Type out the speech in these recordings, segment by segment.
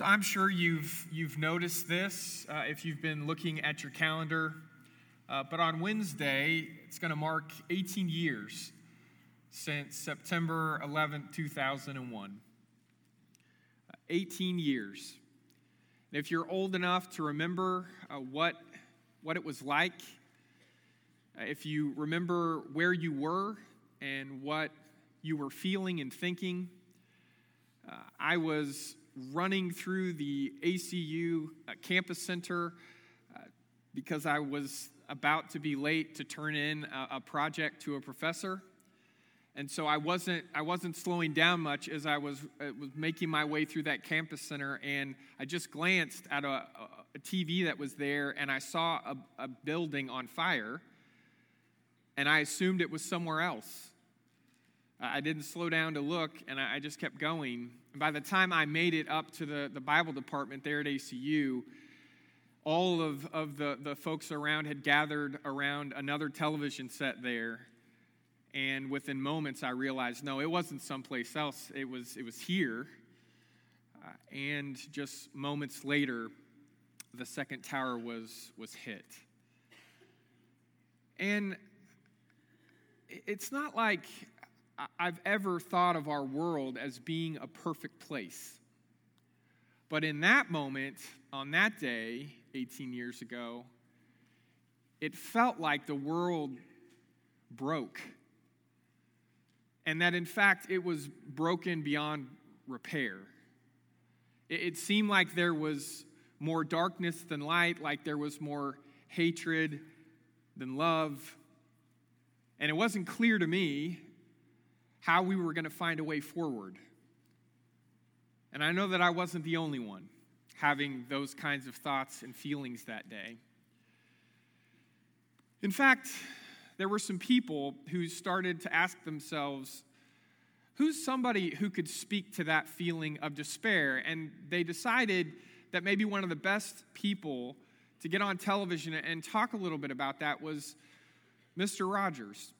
So I'm sure you've noticed this if you've been looking at your calendar, but on Wednesday, it's going to mark 18 years since September 11, 2001. 18 years. And if you're old enough to remember what it was like, if you remember where you were and what you were feeling and thinking, I was running through the ACU campus center because I was about to be late to turn in a project to a professor, and so I wasn't slowing down much as I was making my way through that campus center, and I just glanced at a TV that was there, and I saw a building on fire, and I assumed it was somewhere else. I didn't slow down to look, and I just kept going. And by the time I made it up to the Bible department there at ACU, all of the folks around had gathered around another television set there. And within moments, I realized, no, it wasn't someplace else. It was here. And just moments later, the second tower was hit. And it's not like I've ever thought of our world as being a perfect place. But in that moment, on that day, 18 years ago, it felt like the world broke. And that, in fact, it was broken beyond repair. It seemed like there was more darkness than light, like there was more hatred than love. And it wasn't clear to me how we were going to find a way forward. And I know that I wasn't the only one having those kinds of thoughts and feelings that day. In fact, there were some people who started to ask themselves, who's somebody who could speak to that feeling of despair? And they decided that maybe one of the best people to get on television and talk a little bit about that was Mr. Rogers.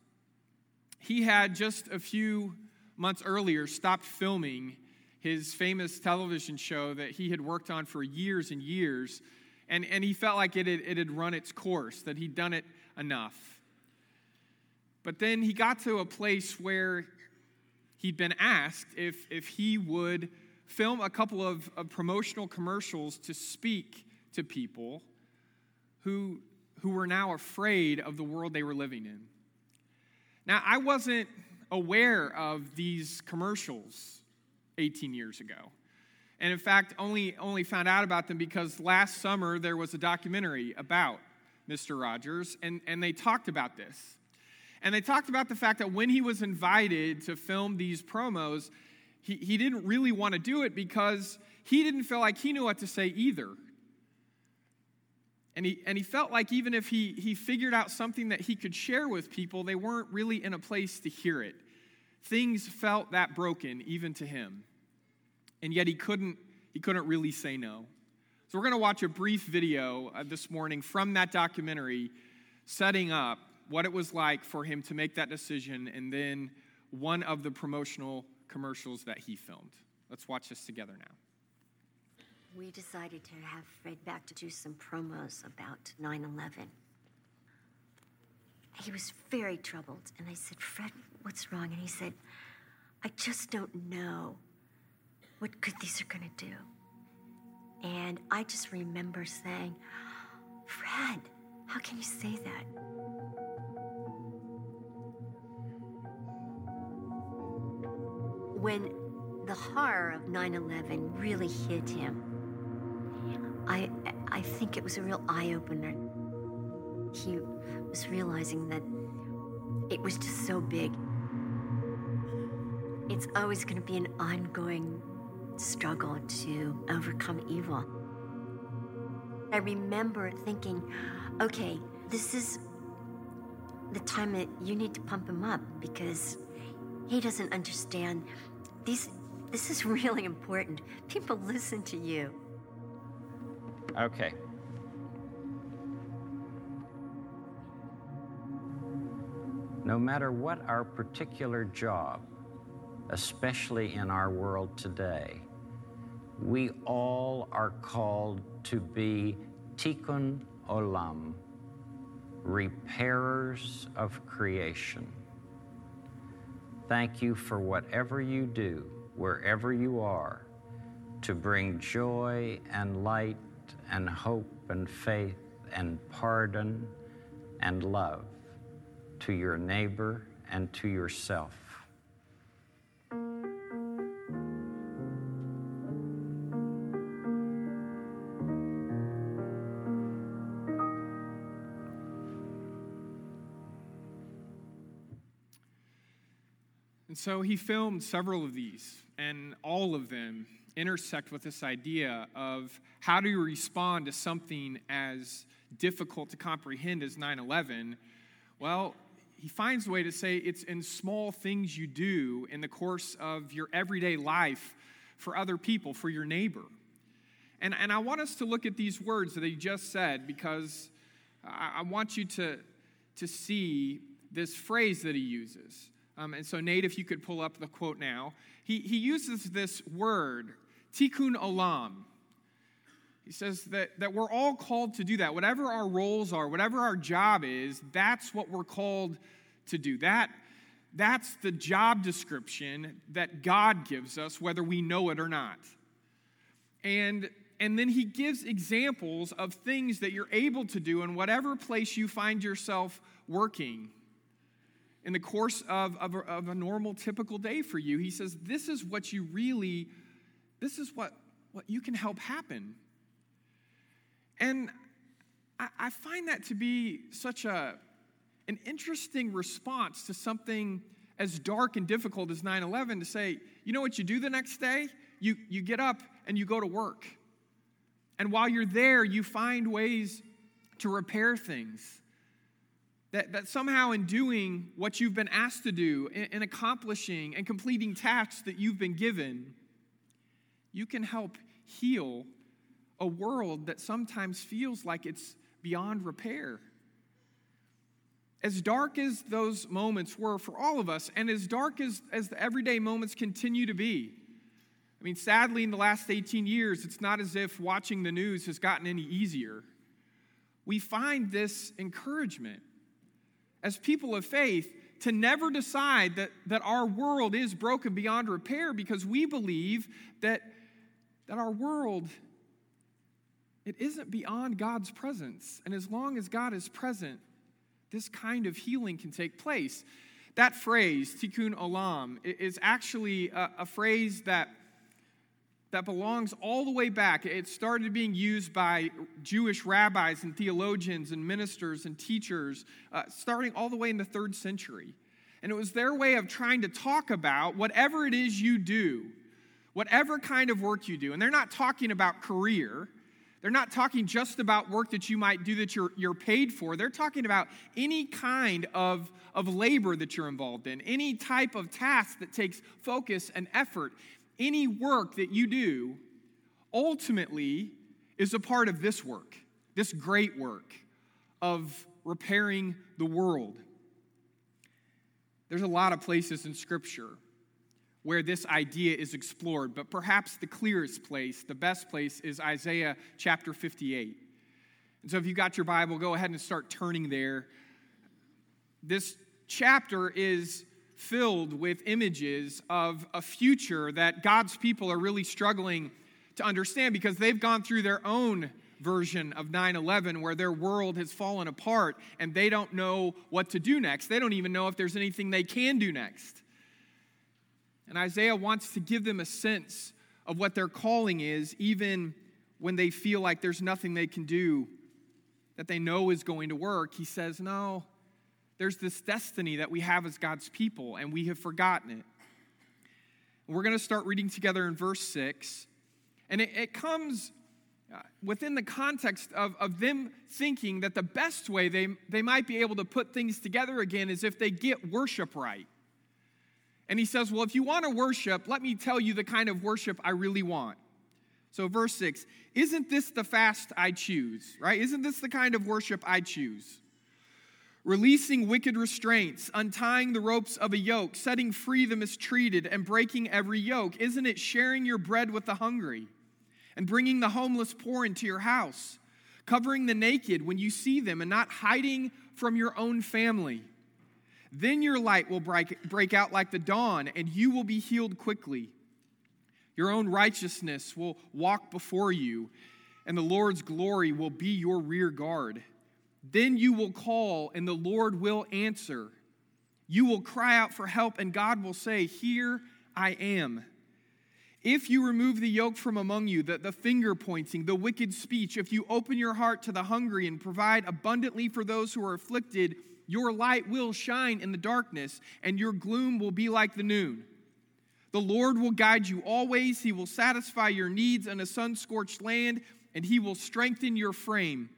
He had just a few months earlier stopped filming his famous television show that he had worked on for years and years, and he felt like it had run its course, that he'd done it enough. But then he got to a place where he'd been asked if he would film a couple of promotional commercials to speak to people who were now afraid of the world they were living in. Now, I wasn't aware of these commercials 18 years ago. And in fact, only found out about them because last summer there was a documentary about Mr. Rogers, and they talked about this. And they talked about the fact that when he was invited to film these promos, he didn't really want to do it because he didn't feel like he knew what to say either. And he felt like even if he figured out something that he could share with people, they weren't really in a place to hear it. Things felt that broken even to him. And yet he couldn't really say no. So we're going to watch a brief video this morning from that documentary setting up what it was like for him to make that decision and then one of the promotional commercials that he filmed. Let's watch this together now. We decided to have Fred back to do some promos about 9/11. He was very troubled, and I said, Fred, what's wrong? And he said, I just don't know what good these are going to do. And I just remember saying, Fred, how can you say that? When the horror of 9/11 really hit him, I think it was a real eye-opener. He was realizing that it was just so big. It's always going to be an ongoing struggle to overcome evil. I remember thinking, okay, this is the time that you need to pump him up because he doesn't understand. This is really important. People listen to you. Okay. No matter what our particular job, especially in our world today, we all are called to be tikkun olam, repairers of creation. Thank you for whatever you do, wherever you are, to bring joy and light and hope and faith and pardon and love to your neighbor and to yourself. And so he filmed several of these, and all of them intersect with this idea of how do you respond to something as difficult to comprehend as 9/11? Well, he finds a way to say it's in small things you do in the course of your everyday life for other people, for your neighbor. And I want us to look at these words that he just said, because I want you to see this phrase that he uses. And so, Nate, if you could pull up the quote now. He uses this word, tikkun olam. He says that we're all called to do that. Whatever our roles are, whatever our job is, that's what we're called to do. That's the job description that God gives us, whether we know it or not. And then he gives examples of things that you're able to do in whatever place you find yourself working. In the course of a normal, typical day for you, he says, this is what you can help happen. And I find that to be such an interesting response to something as dark and difficult as 9/11, to say, you know what you do the next day? You get up and you go to work. And while you're there, you find ways to repair things. That somehow in doing what you've been asked to do, in accomplishing and completing tasks that you've been given, you can help heal a world that sometimes feels like it's beyond repair. As dark as those moments were for all of us, and as dark as the everyday moments continue to be, I mean, sadly, in the last 18 years, it's not as if watching the news has gotten any easier. We find this encouragement as people of faith, to never decide that our world is broken beyond repair, because we believe that our world, it isn't beyond God's presence. And as long as God is present, this kind of healing can take place. That phrase, tikkun olam, is actually a phrase that belongs all the way back. It started being used by Jewish rabbis and theologians and ministers and teachers, starting all the way in the 3rd century. And it was their way of trying to talk about whatever it is you do, whatever kind of work you do. And they're not talking about career. They're not talking just about work that you might do that you're paid for. They're talking about any kind of labor that you're involved in, any type of task that takes focus and effort. Any work that you do ultimately is a part of this work, this great work of repairing the world. There's a lot of places in Scripture where this idea is explored, but perhaps the clearest place, the best place, is Isaiah chapter 58. And so if you got your Bible, go ahead and start turning there. This chapter is filled with images of a future that God's people are really struggling to understand, because they've gone through their own version of 9/11 where their world has fallen apart and they don't know what to do next. They don't even know if there's anything they can do next. And Isaiah wants to give them a sense of what their calling is, even when they feel like there's nothing they can do that they know is going to work. He says, no, there's this destiny that we have as God's people, and we have forgotten it. We're going to start reading together in verse 6. And it comes within the context of them thinking that the best way they might be able to put things together again is if they get worship right. And he says, well, if you want to worship, let me tell you the kind of worship I really want. So verse 6, isn't this the fast I choose, right? Isn't this the kind of worship I choose? Releasing wicked restraints, untying the ropes of a yoke, setting free the mistreated, and breaking every yoke. Isn't it sharing your bread with the hungry, and bringing the homeless poor into your house, covering the naked when you see them and not hiding from your own family. Then your light will break out like the dawn, and you will be healed quickly. Your own righteousness will walk before you, and the Lord's glory will be your rear guard. Then you will call, and the Lord will answer. You will cry out for help, and God will say, "Here I am." If you remove the yoke from among you, the finger pointing, the wicked speech, if you open your heart to the hungry and provide abundantly for those who are afflicted, your light will shine in the darkness, and your gloom will be like the noon. The Lord will guide you always. He will satisfy your needs in a sun-scorched land, and He will strengthen your frame.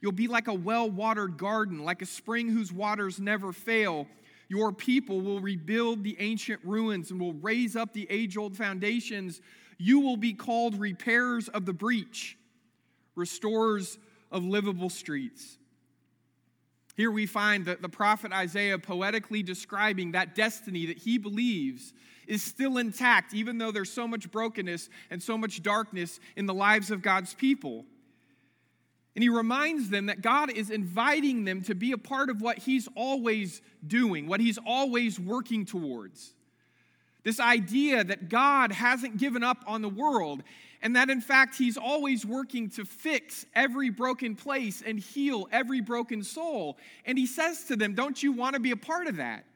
You'll be like a well-watered garden, like a spring whose waters never fail. Your people will rebuild the ancient ruins and will raise up the age-old foundations. You will be called repairers of the breach, restorers of livable streets. Here we find the prophet Isaiah poetically describing that destiny that he believes is still intact, even though there's so much brokenness and so much darkness in the lives of God's people. And he reminds them that God is inviting them to be a part of what He's always doing, what He's always working towards. This idea that God hasn't given up on the world, and that in fact He's always working to fix every broken place and heal every broken soul. And He says to them, don't you want to be a part of that?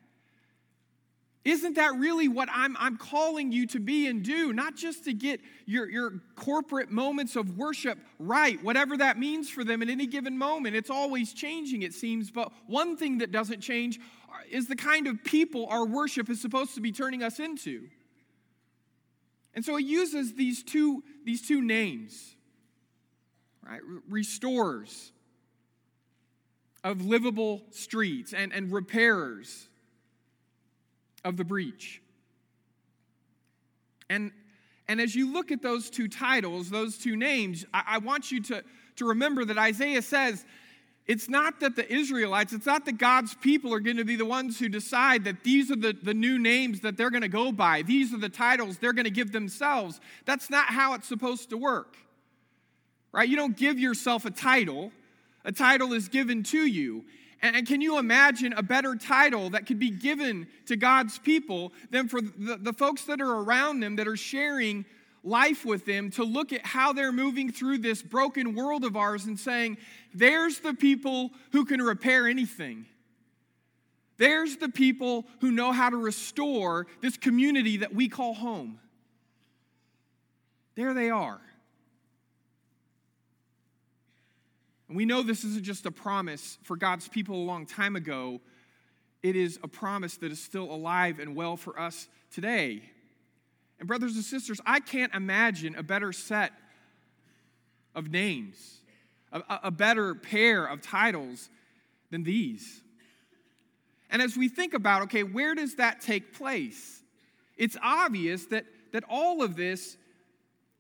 Isn't that really what I'm calling you to be and do? Not just to get your corporate moments of worship right, whatever that means for them at any given moment. It's always changing, it seems, but one thing that doesn't change is the kind of people our worship is supposed to be turning us into. And so He uses these two names, right? Restorers of livable streets and repairers of the breach. And as you look at those two titles, those two names, I want you to remember that Isaiah says, it's not that the Israelites, it's not that God's people are going to be the ones who decide that these are the new names that they're going to go by. These are the titles they're going to give themselves. That's not how it's supposed to work, right? You don't give yourself a title. A title is given to you. And can you imagine a better title that could be given to God's people than for the folks that are around them that are sharing life with them to look at how they're moving through this broken world of ours and saying, there's the people who can repair anything. There's the people who know how to restore this community that we call home. There they are. And we know this isn't just a promise for God's people a long time ago. It is a promise that is still alive and well for us today. And brothers and sisters, I can't imagine a better set of names, a better pair of titles than these. And as we think about, okay, where does that take place? It's obvious that all of this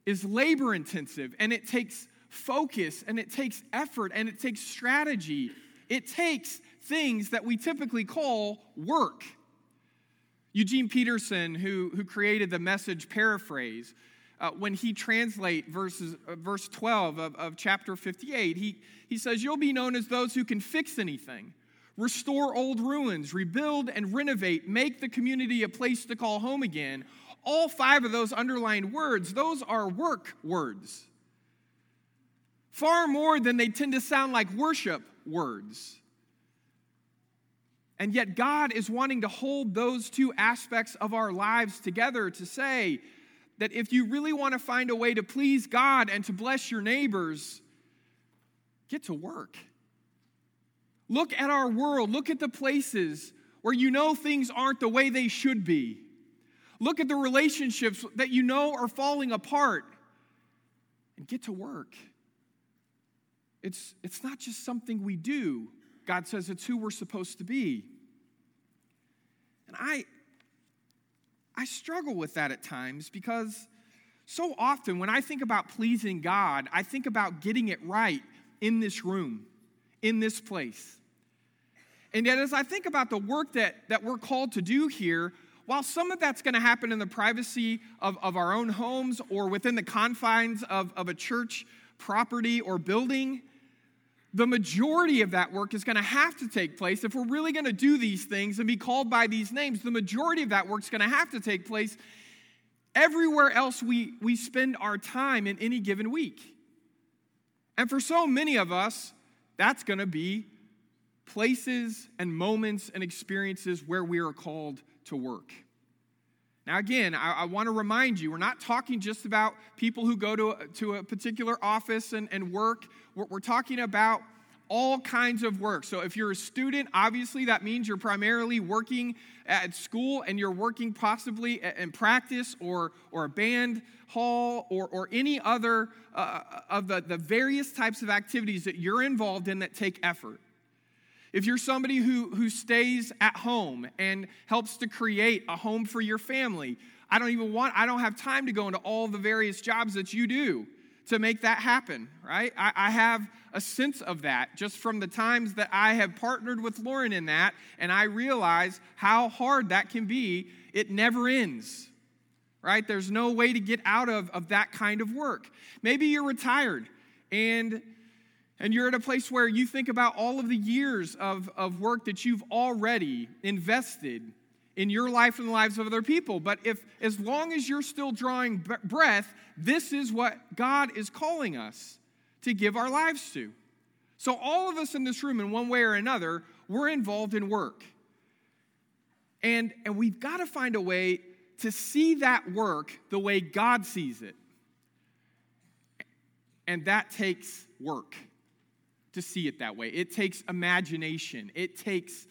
is labor intensive, and it takes focus, and it takes effort, and it takes strategy. It takes things that we typically call work. Eugene Peterson, who created the Message paraphrase, when he translates verse 12 of chapter 58, he says, you'll be known as those who can fix anything, restore old ruins, rebuild and renovate, make the community a place to call home again. All five of those underlined words, those are work words. Far more than they tend to sound like worship words. And yet God is wanting to hold those two aspects of our lives together to say that if you really want to find a way to please God and to bless your neighbors, get to work. Look at our world. Look at the places where you know things aren't the way they should be. Look at the relationships that you know are falling apart and get to work. It's not just something we do. God says it's who we're supposed to be. And I struggle with that at times because so often when I think about pleasing God, I think about getting it right in this room, in this place. And yet as I think about the work that we're called to do here, While some of that's going to happen in the privacy of our own homes or within the confines of a church property or building, the majority of that work is going to have to take place. If we're really going to do these things and be called by these names, the majority of that work is going to have to take place everywhere else we spend our time in any given week. And for so many of us, that's going to be places and moments and experiences where we are called to work. Now, again, I want to remind you, we're not talking just about people who go to a particular office and work. We're talking about all kinds of work. So if you're a student, obviously that means you're primarily working at school and you're working possibly in practice or a band hall or any other of the various types of activities that you're involved in that take effort. If you're somebody who stays at home and helps to create a home for your family, I don't have time to go into all the various jobs that you do to make that happen, right? I have a sense of that just from the times that I have partnered with Lauren in that, and I realize how hard that can be. It never ends, right? There's no way to get out of that kind of work. Maybe you're retired and you're at a place where you think about all of the years of work that you've already invested in your life and the lives of other people. But if as long as you're still drawing breath, this is what God is calling us to give our lives to. So all of us in this room, in one way or another, we're involved in work. And we've got to find a way to see that work the way God sees it. And that takes work. To see it that way. It takes imagination. It takes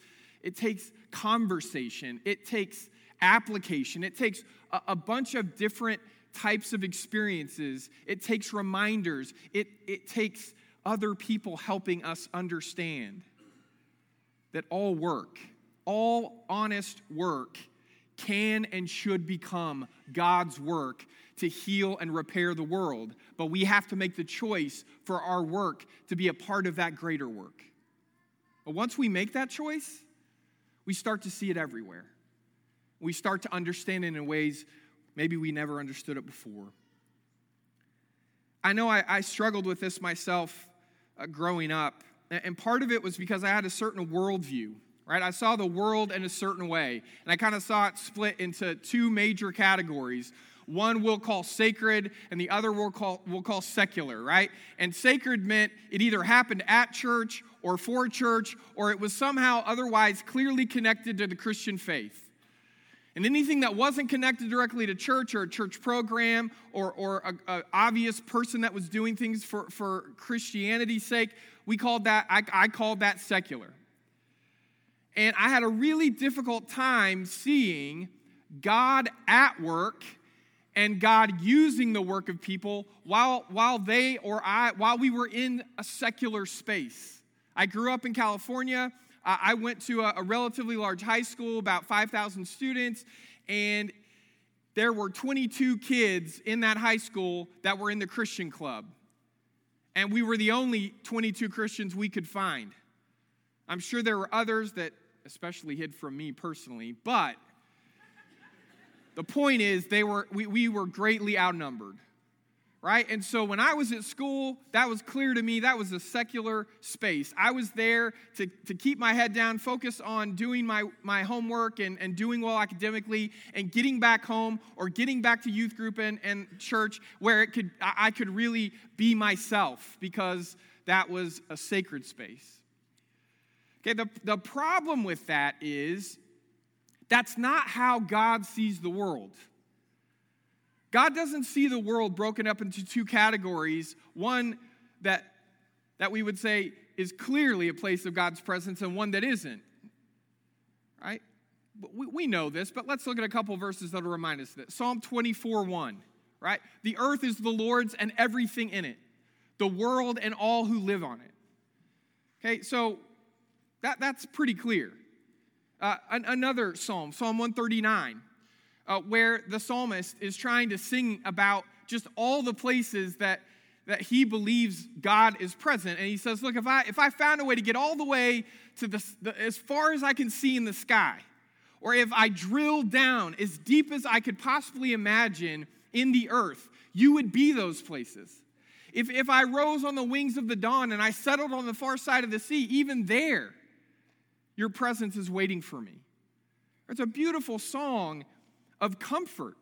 conversation. It takes application. It takes a bunch of different types of experiences. It takes reminders. It takes other people helping us understand that all work, all honest work, can and should become God's work to heal and repair the world, but we have to make the choice for our work to be a part of that greater work. But once we make that choice, we start to see it everywhere. We start to understand it in ways maybe we never understood it before. I know I struggled with this myself growing up, and part of it was because I had a certain worldview. Right? I saw the world in a certain way, and I kind of saw it split into two major categories. One we'll call sacred, and the other we'll call secular, right? And sacred meant it either happened at church or for church, or it was somehow otherwise clearly connected to the Christian faith. And anything that wasn't connected directly to church or a church program or an obvious person that was doing things for Christianity's sake, I called that secular. And I had a really difficult time seeing God at work and God using the work of people while we were in a secular space. I grew up in California. I went to a relatively large high school, about 5,000 students, and there were 22 kids in that high school that were in the Christian club. And we were the only 22 Christians we could find. I'm sure there were others that especially hid from me personally, but the point is we were greatly outnumbered, right? And so when I was at school, that was clear to me. That was a secular space. I was there to keep my head down, focus on doing my homework and doing well academically and getting back home or getting back to youth group and church where I could really be myself because that was a sacred space. Okay, the problem with that is that's not how God sees the world. God doesn't see the world broken up into two categories, one that we would say is clearly a place of God's presence and one that isn't, right? But we know this, but let's look at a couple verses that will remind us of this. Psalm 24:1, right? The earth is the Lord's and everything in it, the world and all who live on it. Okay, so that's pretty clear. Another psalm, Psalm 139, where the psalmist is trying to sing about just all the places that he believes God is present. And he says, look, if I found a way to get all the way to as far as I can see in the sky, or if I drilled down as deep as I could possibly imagine in the earth, you would be those places. If I rose on the wings of the dawn and I settled on the far side of the sea, even there, your presence is waiting for me. It's a beautiful song of comfort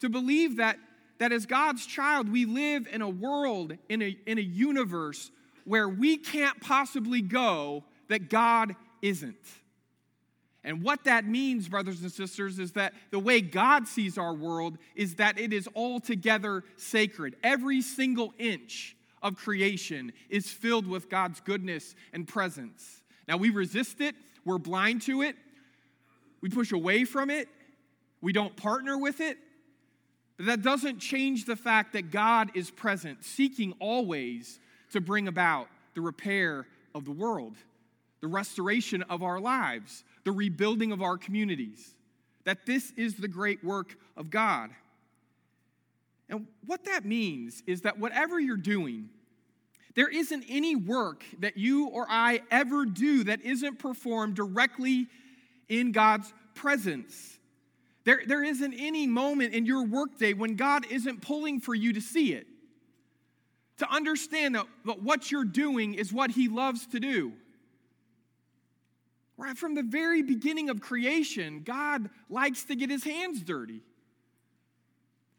to believe that as God's child, we live in a world, in a universe where we can't possibly go that God isn't. And what that means, brothers and sisters, is that the way God sees our world is that it is altogether sacred. Every single inch of creation is filled with God's goodness and presence. Now, we resist it. We're blind to it. We push away from it. We don't partner with it. But that doesn't change the fact that God is present, seeking always to bring about the repair of the world, the restoration of our lives, the rebuilding of our communities, that this is the great work of God. And what that means is that whatever you're doing, there isn't any work that you or I ever do that isn't performed directly in God's presence. There isn't any moment in your workday when God isn't pulling for you to see it, to understand that what you're doing is what he loves to do. Right from the very beginning of creation, God likes to get his hands dirty,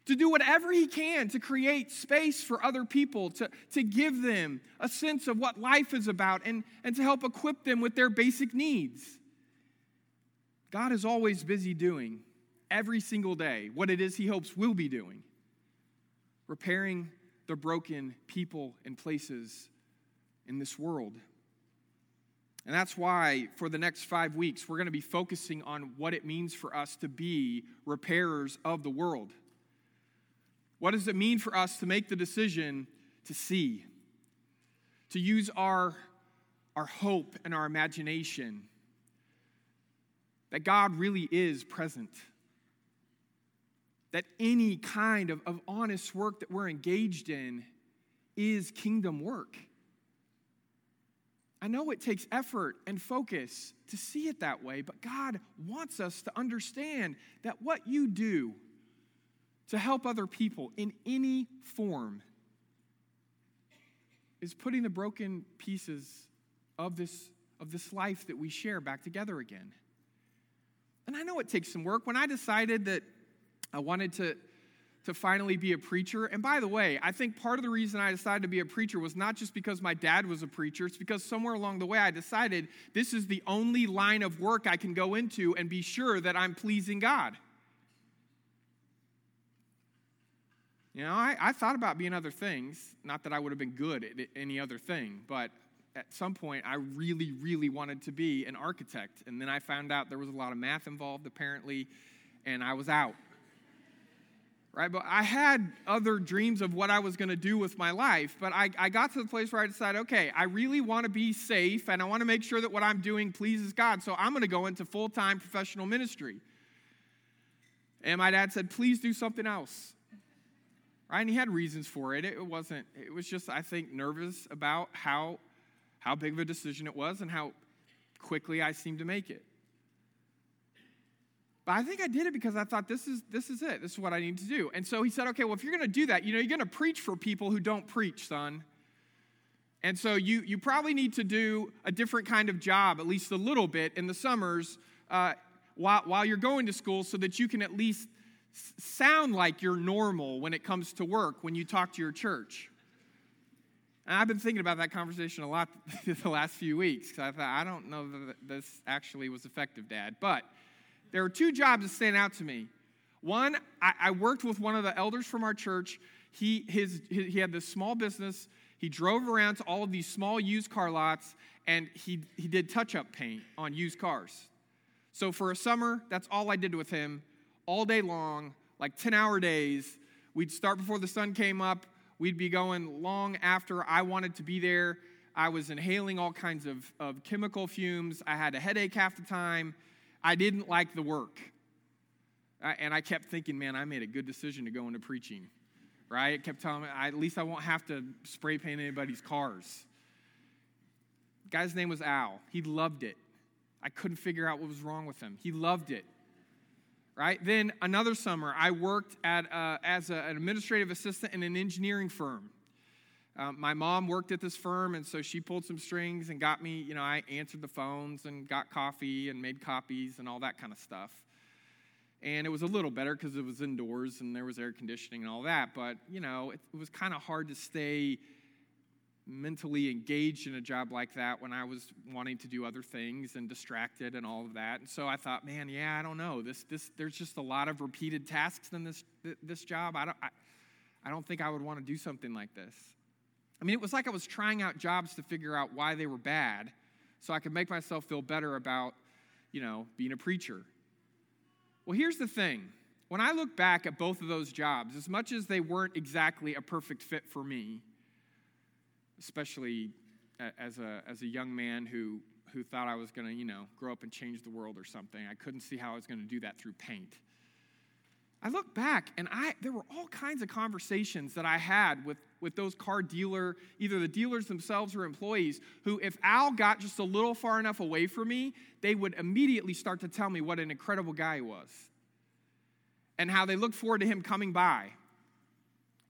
to do whatever he can to create space for other people, to give them a sense of what life is about and to help equip them with their basic needs. God is always busy doing, every single day, what it is he hopes we'll be doing, repairing the broken people and places in this world. And that's why for the next 5 weeks, we're going to be focusing on what it means for us to be repairers of the world. What does it mean for us to make the decision to see, to use our hope and our imagination that God really is present, that any kind of honest work that we're engaged in is kingdom work. I know it takes effort and focus to see it that way, but God wants us to understand that what you do to help other people in any form is putting the broken pieces of this life that we share back together again. And I know it takes some work. When I decided that I wanted to finally be a preacher. And by the way, I think part of the reason I decided to be a preacher was not just because my dad was a preacher. It's because somewhere along the way I decided this is the only line of work I can go into and be sure that I'm pleasing God. You know, I thought about being other things. Not that I would have been good at any other thing, but at some point I really, really wanted to be an architect. And then I found out there was a lot of math involved apparently, and I was out. Right, but I had other dreams of what I was going to do with my life, but I got to the place where I decided, okay, I really want to be safe, and I want to make sure that what I'm doing pleases God, so I'm going to go into full-time professional ministry. And my dad said, please do something else. Right, and he had reasons for it. It was just, I think, nervous about how big of a decision it was and how quickly I seemed to make it. But I think I did it because I thought, this is it. This is what I need to do. And so he said, okay, well, if you're going to do that, you're going to preach for people who don't preach, son. And so you probably need to do a different kind of job, at least a little bit, in the summers while you're going to school so that you can at least sound like you're normal when it comes to work when you talk to your church. And I've been thinking about that conversation a lot the last few weeks because I thought, I don't know that this actually was effective, Dad, but there are two jobs that stand out to me. One, I worked with one of the elders from our church. He had this small business. He drove around to all of these small used car lots, and he did touch-up paint on used cars. So for a summer, that's all I did with him all day long, like 10-hour days. We'd start before the sun came up. We'd be going long after I wanted to be there. I was inhaling all kinds of chemical fumes. I had a headache half the time. I didn't like the work, and I kept thinking, man, I made a good decision to go into preaching, right? It kept telling me, at least I won't have to spray paint anybody's cars. The guy's name was Al. He loved it. I couldn't figure out what was wrong with him. He loved it. Right? Then another summer, I worked as an administrative assistant in an engineering firm. My mom worked at this firm, and so she pulled some strings and got me, I answered the phones and got coffee and made copies and all that kind of stuff. And it was a little better because it was indoors and there was air conditioning and all that. But, it was kind of hard to stay mentally engaged in a job like that when I was wanting to do other things and distracted and all of that. And so I thought, man, yeah, I don't know. There's just a lot of repeated tasks in this job. I don't think I would want to do something like this. I mean, it was like I was trying out jobs to figure out why they were bad so I could make myself feel better about, being a preacher. Well, here's the thing. When I look back at both of those jobs, as much as they weren't exactly a perfect fit for me, especially as a young man who thought I was going to, grow up and change the world or something, I couldn't see how I was going to do that through paint. I look back, and there were all kinds of conversations that I had with those car dealer, either the dealers themselves or employees, who if Al got just a little far enough away from me, they would immediately start to tell me what an incredible guy he was and how they looked forward to him coming by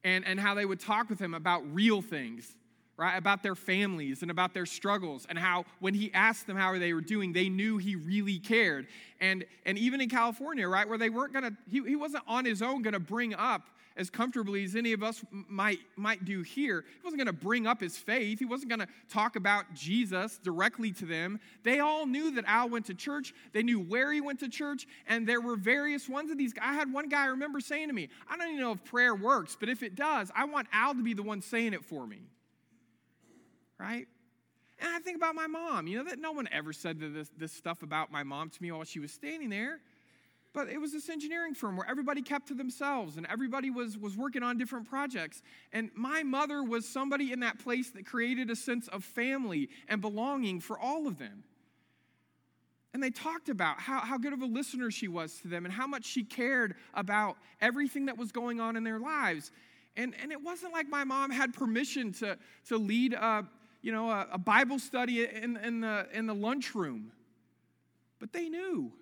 and how they would talk with him about real things, right, about their families and about their struggles, and how when he asked them how they were doing, they knew he really cared. And even in California, right, where they weren't going to, he wasn't on his own going to bring up as comfortably as any of us might do here. He wasn't going to bring up his faith. He wasn't going to talk about Jesus directly to them. They all knew that Al went to church. They knew where he went to church, and there were various ones of these. I had one guy I remember saying to me, I don't even know if prayer works, but if it does, I want Al to be the one saying it for me. Right? And I think about my mom. That no one ever said this stuff about my mom to me while she was standing there. But it was this engineering firm where everybody kept to themselves and everybody was working on different projects. And my mother was somebody in that place that created a sense of family and belonging for all of them. And they talked about how good of a listener she was to them and how much she cared about everything that was going on in their lives. And it wasn't like my mom had permission to lead a Bible study in the lunchroom. But they knew.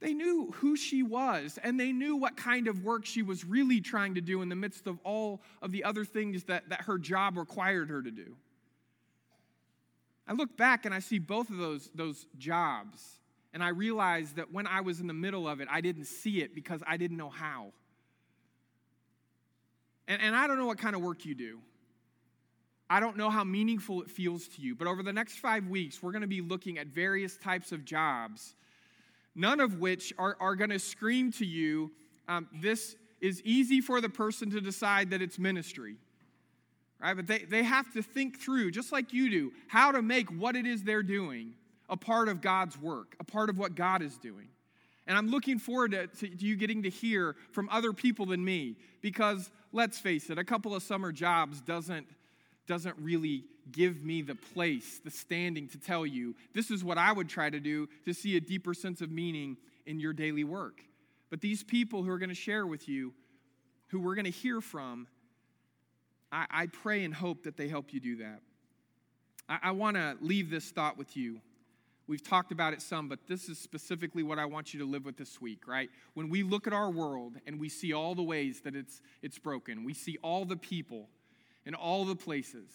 They knew who she was, and they knew what kind of work she was really trying to do in the midst of all of the other things that her job required her to do. I look back and I see both of those jobs, and I realize that when I was in the middle of it, I didn't see it because I didn't know how. And I don't know what kind of work you do. I don't know how meaningful it feels to you, but over the next 5 weeks, we're going to be looking at various types of jobs, none of which are going to scream to you, this is easy for the person to decide that it's ministry, right? But they have to think through, just like you do, how to make what it is they're doing a part of God's work, a part of what God is doing. And I'm looking forward to you getting to hear from other people than me, because let's face it, a couple of summer jobs doesn't really give me the place, the standing to tell you, this is what I would try to do to see a deeper sense of meaning in your daily work. But these people who are going to share with you, who we're going to hear from, I pray and hope that they help you do that. I want to leave this thought with you. We've talked about it some, but this is specifically what I want you to live with this week, right? When we look at our world and we see all the ways that it's broken, we see all the people in all the places.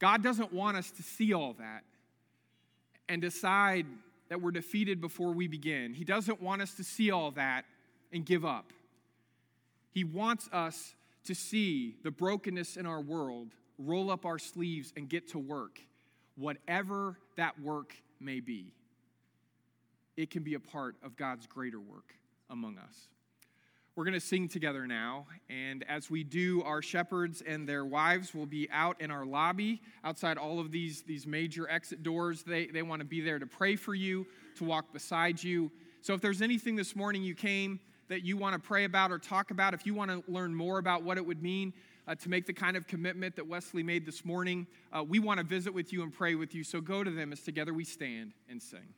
God doesn't want us to see all that and decide that we're defeated before we begin. He doesn't want us to see all that and give up. He wants us to see the brokenness in our world, roll up our sleeves, and get to work. Whatever that work may be, it can be a part of God's greater work among us. We're going to sing together now, and as we do, our shepherds and their wives will be out in our lobby, outside all of these major exit doors. They want to be there to pray for you, to walk beside you. So if there's anything this morning you came that you want to pray about or talk about, if you want to learn more about what it would mean to make the kind of commitment that Wesley made this morning, we want to visit with you and pray with you. So go to them as together we stand and sing.